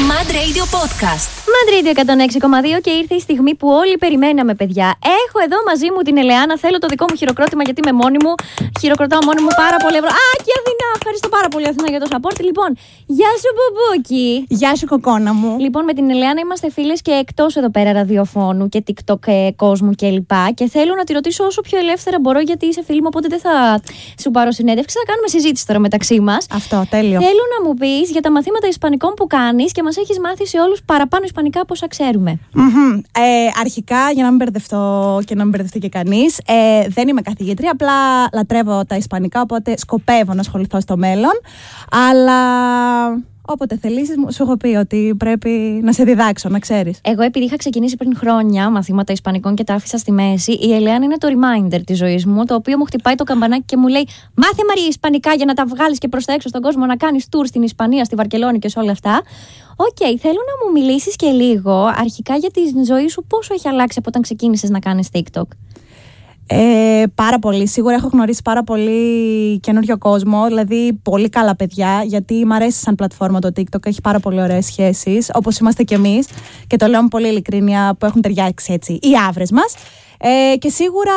Mad Radio Podcast. Mad Radio 106,2 και ήρθε η στιγμή που όλοι περιμέναμε, παιδιά. Έχω εδώ μαζί μου την Ελεάννα. Θέλω το δικό μου χειροκρότημα γιατί είμαι μόνη μου. Χειροκροτάω μόνη μου πάρα πολύ. Α, και Αθηνά! Ευχαριστώ πάρα πολύ, Αθηνά, για το support. Λοιπόν, γεια σου, Μπουμπούκι. Γεια σου, κοκόνα μου. Λοιπόν, με την Ελεάννα είμαστε φίλες και εκτός εδώ πέρα ραδιοφώνου και TikTok κόσμου κλπ. Και θέλω να τη ρωτήσω όσο πιο ελεύθερα μπορώ, γιατί είσαι φίλη μου, οπότε δεν θα σου πάρω συνέντευξη. Θα κάνουμε συζήτηση τώρα μεταξύ μας. Αυτό, τέλειο. Θέλω να μου πεις για τα μαθήματα Ισπανικών που κάνεις και μας έχεις μάθει σε όλους παραπάνω Ισπανικά από όσα ξέρουμε. Αρχικά, για να μην μπερδευτώ και να μην μπερδευτεί και κανείς, δεν είμαι καθηγήτρια, απλά λατρεύω τα Ισπανικά, οπότε σκοπεύω να ασχοληθώ στο μέλλον. Αλλά όποτε θελήσεις, σου έχω πει ότι πρέπει να σε διδάξω, να ξέρεις. Εγώ, επειδή είχα ξεκινήσει πριν χρόνια μαθήματα Ισπανικών και τα άφησα στη μέση, η Ελεάννα είναι το reminder της ζωής μου, το οποίο μου χτυπάει το καμπανάκι και μου λέει: μάθε, Μαρία, Ισπανικά για να τα βγάλεις και προς τα έξω στον κόσμο, να κάνεις tour στην Ισπανία, στη Βαρκελόνη και σε όλα αυτά. Οκ, θέλω να μου μιλήσεις και λίγο αρχικά για τη ζωή σου, πόσο έχει αλλάξει από όταν ξεκίνησες να κάνεις TikTok. Πάρα πολύ. Σίγουρα έχω γνωρίσει πάρα πολύ καινούριο κόσμο, δηλαδή πολύ καλά παιδιά, γιατί μου αρέσει σαν πλατφόρμα το TikTok, έχει πάρα πολύ ωραίες σχέσεις, όπως είμαστε κι εμείς, και το λέω με πολύ ειλικρίνεια, που έχουν ταιριάξει έτσι οι αύρες μας. Και σίγουρα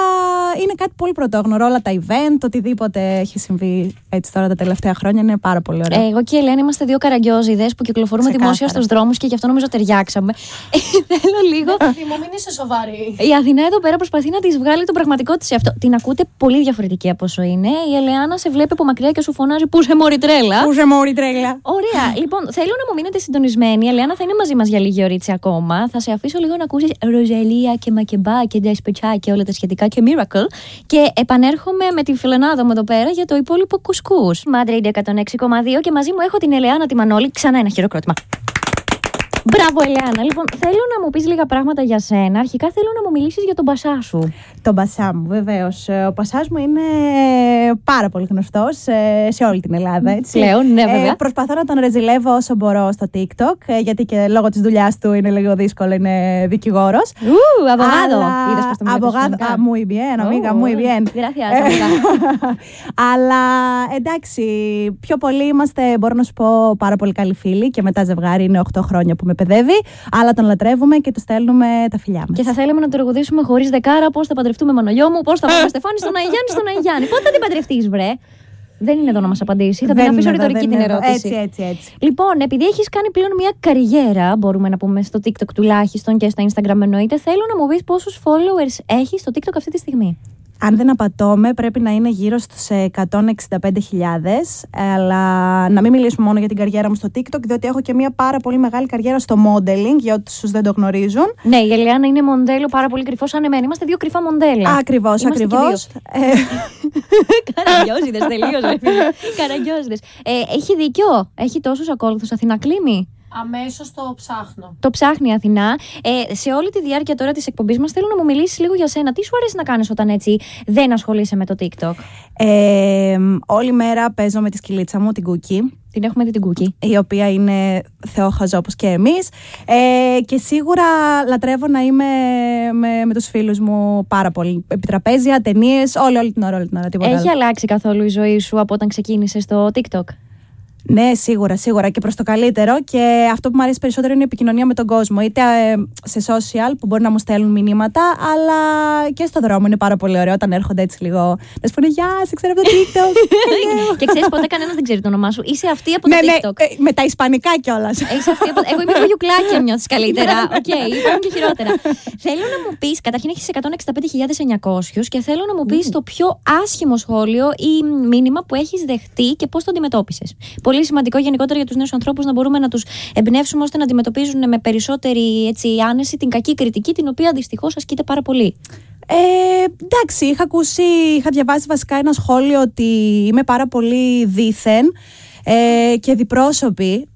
είναι κάτι πολύ πρωτόγνωρο. Όλα τα event, οτιδήποτε έχει συμβεί έτσι τώρα τα τελευταία χρόνια είναι πάρα πολύ ωραίο. Εγώ και η Ελένα είμαστε δύο καραγκιόζιδες που κυκλοφορούμε δημόσια στους δρόμους και γι' αυτό νομίζω ταιριάξαμε. Θέλω λίγο. Μην είσαι σοβαρή. Η Αθηνά εδώ πέρα προσπαθεί να τη βγάλει τον πραγματικό της εαυτό. Την ακούτε πολύ διαφορετική από όσο είναι. Η Ελένα σε βλέπει από μακριά και σου φωνάζει πούσε μωριτρέλα. Πούσε μωριτρέλα. Ωραία. Λοιπόν, θέλω να μου μείνετε συντονισμένοι. Η Ελένα θα είναι μαζί μας για λίγη ωρίτσα ακόμα. Θα σε αφήσω λίγο να ακούσει Ροζαλία και Μακεμπά και Ντεσπερ και όλα τα σχετικά και Miracle. Και επανέρχομαι με την φιλενάδα μου εδώ πέρα για το υπόλοιπο κουσκούς. Mad Radio 106,2 και μαζί μου έχω την Ελεάννα τη Μανώλη. Ξανά ένα χειροκρότημα. Μπράβο, Ελεάννα. Λοιπόν, θέλω να μου πεις λίγα πράγματα για σένα. Αρχικά θέλω να μου μιλήσεις για τον πασά σου. Τον πασά μου, βεβαίως. Ο πασάς μου είναι πάρα πολύ γνωστός σε όλη την Ελλάδα, έτσι. Πλέον, ναι, βέβαια. Προσπαθώ να τον ρεζιλεύω όσο μπορώ στο TikTok, γιατί και λόγω της δουλειάς του είναι λίγο δύσκολο, είναι δικηγόρος. Αμπογάδο. Αμπογάδο. Muy bien, amiga, muy bien. Αλλά εντάξει, πιο πολύ είμαστε, μπορώ να σου πω, πάρα πολύ καλοί φίλοι και μετά ζευγάρι, είναι 8 χρόνια που με παιδεύει, αλλά τον λατρεύουμε και του στέλνουμε τα φιλιά μας. Και θα θέλαμε να το εργοδίσουμε χωρίς δεκάρα πώς θα παντρευτούμε Μανολιό μου, πώς θα πάμε Στεφάνη στον Αγιάννη, Πότε θα την παντρευτείς, βρε. Δεν είναι εδώ να μας απαντήσει. Θα την αφήσω ρητορική την ερώτηση. Έτσι. Λοιπόν, επειδή έχεις κάνει πλέον μια καριέρα, μπορούμε να πούμε στο TikTok τουλάχιστον και στο Instagram εννοείται, θέλω να μου πεις πόσους followers έχεις στο TikTok αυτή τη στιγμή. Αν δεν απατώμε, πρέπει να είναι γύρω στους 165.000, αλλά να μην μιλήσουμε μόνο για την καριέρα μου στο TikTok, διότι έχω και μια πάρα πολύ μεγάλη καριέρα στο modeling, για όσους δεν το γνωρίζουν. Ναι, η Ελεάννα είναι μοντέλο πάρα πολύ κρυφό, σαν εμένα. Είμαστε δύο κρυφά μοντέλα. Ακριβώς. Καραγκιόζιδες, τελείως. Καραγκιόζιδες. Έχει δίκιο. Έχει τόσους ακόλουθους Αθηνά, κλείνει. Αμέσως το ψάχνω. Το ψάχνει η Αθηνά. Σε όλη τη διάρκεια τώρα της εκπομπής μας θέλω να μου μιλήσεις λίγο για σένα. Τι σου αρέσει να κάνεις όταν έτσι δεν ασχολείσαι με το TikTok? Όλη μέρα παίζω με τη σκυλίτσα μου, την Κούκη. Την έχουμε δει την Κούκη. Η οποία είναι θεόχαζο όπως και εμείς. Και σίγουρα λατρεύω να είμαι με τους φίλους μου πάρα πολύ. Επιτραπέζια, ταινίες, όλη την ώρα. Έχει αλλάξει καθόλου η ζωή σου από όταν ξεκίνησες το TikTok? Ναι, σίγουρα και προς το καλύτερο, και αυτό που μου αρέσει περισσότερο είναι η επικοινωνία με τον κόσμο, είτε σε social που μπορεί να μου στέλνουν μηνύματα, αλλά και στο δρόμο είναι πάρα πολύ ωραίο όταν έρχονται έτσι λίγο να σου πούνε γεια, σε ξέρω από το TikTok. Και ξέρεις, ποτέ κανένας δεν ξέρει το όνομά σου, είσαι αυτή από το TikTok. Ναι, με τα ισπανικά κιόλας. Εγώ είμαι πιο γιουκλάκια, νιώθεις καλύτερα. Οκ, υπάρχουν και χειρότερα. Θέλω να μου πεις, καταρχήν έχεις 165.900 και θέλω να μου πεις το πιο άσχημο σχόλιο ή μήνυμα που έχεις δεχτεί και πώς το αντιμετώπισες. Πολύ σημαντικό γενικότερα για τους νέους ανθρώπους να μπορούμε να τους εμπνεύσουμε ώστε να αντιμετωπίζουν με περισσότερη άνεση την κακή κριτική, την οποία δυστυχώς ασκείται πάρα πολύ. Εντάξει, είχα διαβάσει βασικά ένα σχόλιο ότι είμαι πάρα πολύ δίθεν και διπρόσωπη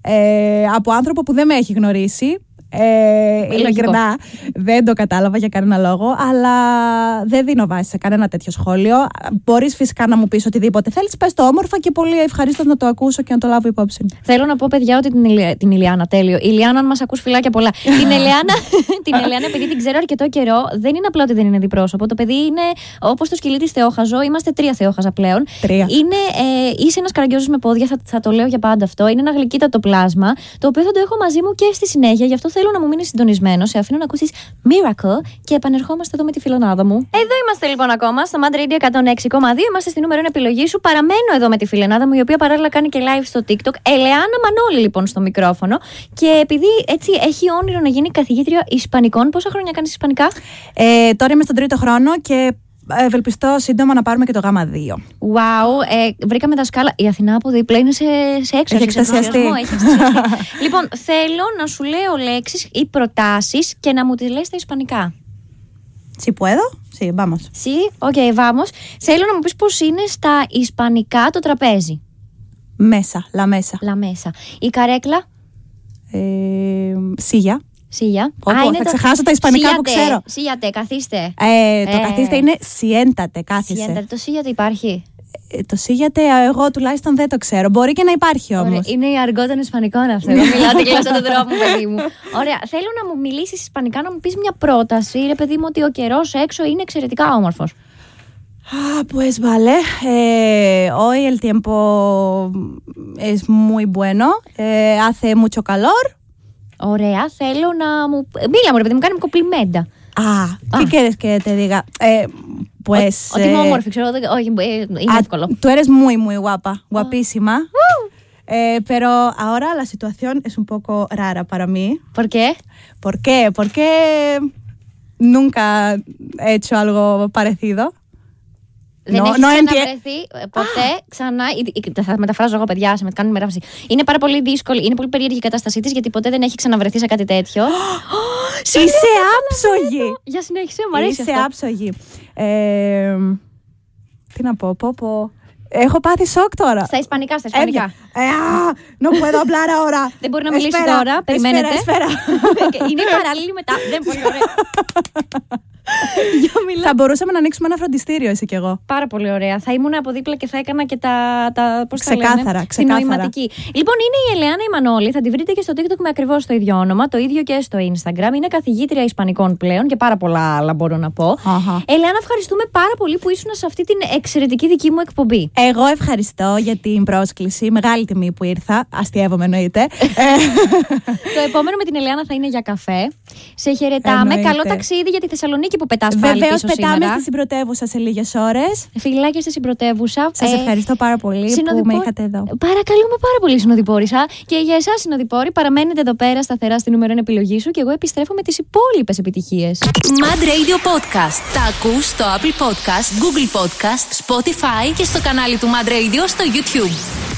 από άνθρωπο που δεν με έχει γνωρίσει. Ειλικρινά δεν το κατάλαβα για κανένα λόγο, αλλά δεν δίνω βάση σε κανένα τέτοιο σχόλιο. Μπορείς φυσικά να μου πεις οτιδήποτε θέλεις, πες το όμορφα και πολύ ευχαρίστως να το ακούσω και να το λάβω υπόψη. Θέλω να πω, παιδιά, ότι την Ηλιάνα, τέλειο. Ηλιάνα, αν μας ακούς, φιλάκια πολλά. Την Ελεάννα, επειδή την ξέρω αρκετό καιρό, δεν είναι απλά ότι δεν είναι διπρόσωπο. Το παιδί είναι όπως το σκυλί της Θεόχαζο. Είμαστε τρία Θεόχαζα πλέον. Είσαι ένας καραγκιόζος με πόδια, θα το λέω για πάντα αυτό. Είναι ένα γλυκύτατο πλάσμα, το οποίο θα το έχω μαζί μου και στη συνέχεια. Γι' αυτό θέλω να μου μείνει συντονισμένο. Σε αφήνω να ακούσεις Miracle και επανερχόμαστε εδώ με τη φιλενάδα μου. Εδώ είμαστε λοιπόν ακόμα στο Mad Radio 106,2. Είμαστε στη νούμερο 1 επιλογή σου. Παραμένω εδώ με τη φιλενάδα μου, η οποία παράλληλα κάνει και live στο TikTok. Ελεάννα Μανώλη λοιπόν στο μικρόφωνο. Και επειδή έτσι έχει όνειρο να γίνει καθηγήτρια Ισπανικών, πόσα χρόνια κάνεις Ισπανικά? Τώρα είμαι στον τρίτο χρόνο και ευελπιστώ σύντομα να πάρουμε και το γάμα 2. Wow, βρήκαμε δασκάλα. Η Αθηνά από δίπλα είναι σε έξαρση. Έχει εξετασιαστεί. Λοιπόν, θέλω να σου λέω λέξεις ή προτάσεις και να μου τις λες στα ισπανικά. Si puedo, si, vamos. Si, ok, vamos. Θέλω να μου πεις πώς είναι στα ισπανικά το τραπέζι. Mesa, la mesa. La mesa. Η καρέκλα. Silla. Σίγια. Θα ξεχάσω τα ισπανικά που ξέρω. Σίγιατε, καθίστε. Το καθίστε είναι σιέντατε, κάθισε. Σιέντατε, το σίγιατε υπάρχει. Το σίγιατε, εγώ τουλάχιστον δεν το ξέρω. Μπορεί και να υπάρχει όμως. Είναι η αργό των ισπανικών αυτό. Μιλάω την κλάσσα του δρόμου, παιδί μου. Ωραία, θέλω να μου μιλήσεις ισπανικά, να μου πεις μια πρόταση. Ρε παιδί μου, ότι ο καιρός έξω είναι εξαιρετικά όμορφος. Pues vale, hoy el tiempo es muy bueno, hace mucho calor. Ωραία, θέλω να μου... Μίλα μου ρε παιδί μου, κάνε μου κομπλιμέντα. Τι quieres que te diga? Pues... Ότι είμαι όμορφη, ξέρω, όχι, είναι εύκολο. Tú eres muy, muy guapa, guapísima. Pero ahora la situación es un poco rara para mí. ¿Por qué? Porque nunca he hecho algo parecido. Δεν έχει ξαναβρεθεί ποτέ ξανά. Θα μεταφράζω εγώ, παιδιά, σε με κάνουν μετάφραση. Είναι πάρα πολύ δύσκολη, είναι πολύ περίεργη η κατάστασή της, γιατί ποτέ δεν έχει ξαναβρεθεί σε κάτι τέτοιο. Είσαι άψογη! Για συνέχισε, μου αρέσει αυτό. Είσαι άψογη. Τι να πω, Έχω πάθει σοκ τώρα. Στα ισπανικά, No puedo hablar ahora. Δεν μπορεί να μιλήσει τώρα, περιμένετε. Είναι παράλληλη μετά. Δεν μπορεί, ωραία. Θα μπορούσαμε να ανοίξουμε ένα φροντιστήριο, εσύ και εγώ. Πάρα πολύ ωραία. Θα ήμουν από δίπλα και θα έκανα και τα πώς θα λένε. Ξεκάθαρα. Νοηματική. Λοιπόν, είναι η Ελεάννα η Μανώλη. Θα τη βρείτε και στο TikTok με ακριβώς το ίδιο όνομα. Το ίδιο και στο Instagram. Είναι καθηγήτρια Ισπανικών πλέον και πάρα πολλά άλλα μπορώ να πω. Ελεάννα, ευχαριστούμε πάρα πολύ που ήσουν σε αυτή την εξαιρετική δική μου εκπομπή. Εγώ ευχαριστώ για την πρόσκληση. Μεγάλη τιμή που ήρθα. Αστειεύομαι, εννοείται. Το επόμενο με την Ελεάννα θα είναι για καφέ. Σε χαιρετάμε. Καλό ταξίδι για τη Θεσσαλονίκη που πετάς πάλι. Βεβαίως, πετάμε στη συμπρωτεύουσα σε λίγες ώρες. Φιλάκια στη συμπρωτεύουσα. Σας ευχαριστώ πάρα πολύ που με είχατε εδώ. Παρακαλούμε πάρα πολύ, συνοδοιπόρησα. Και για εσάς, συνοδοιπόροι, παραμένετε εδώ πέρα σταθερά στη νούμερο 1 επιλογή σου και εγώ επιστρέφω με τις υπόλοιπες επιτυχίες. Mad Radio Podcast. Τα ακούς στο Apple Podcast, Google Podcast, Spotify και στο κανάλι του Mad Radio στο YouTube.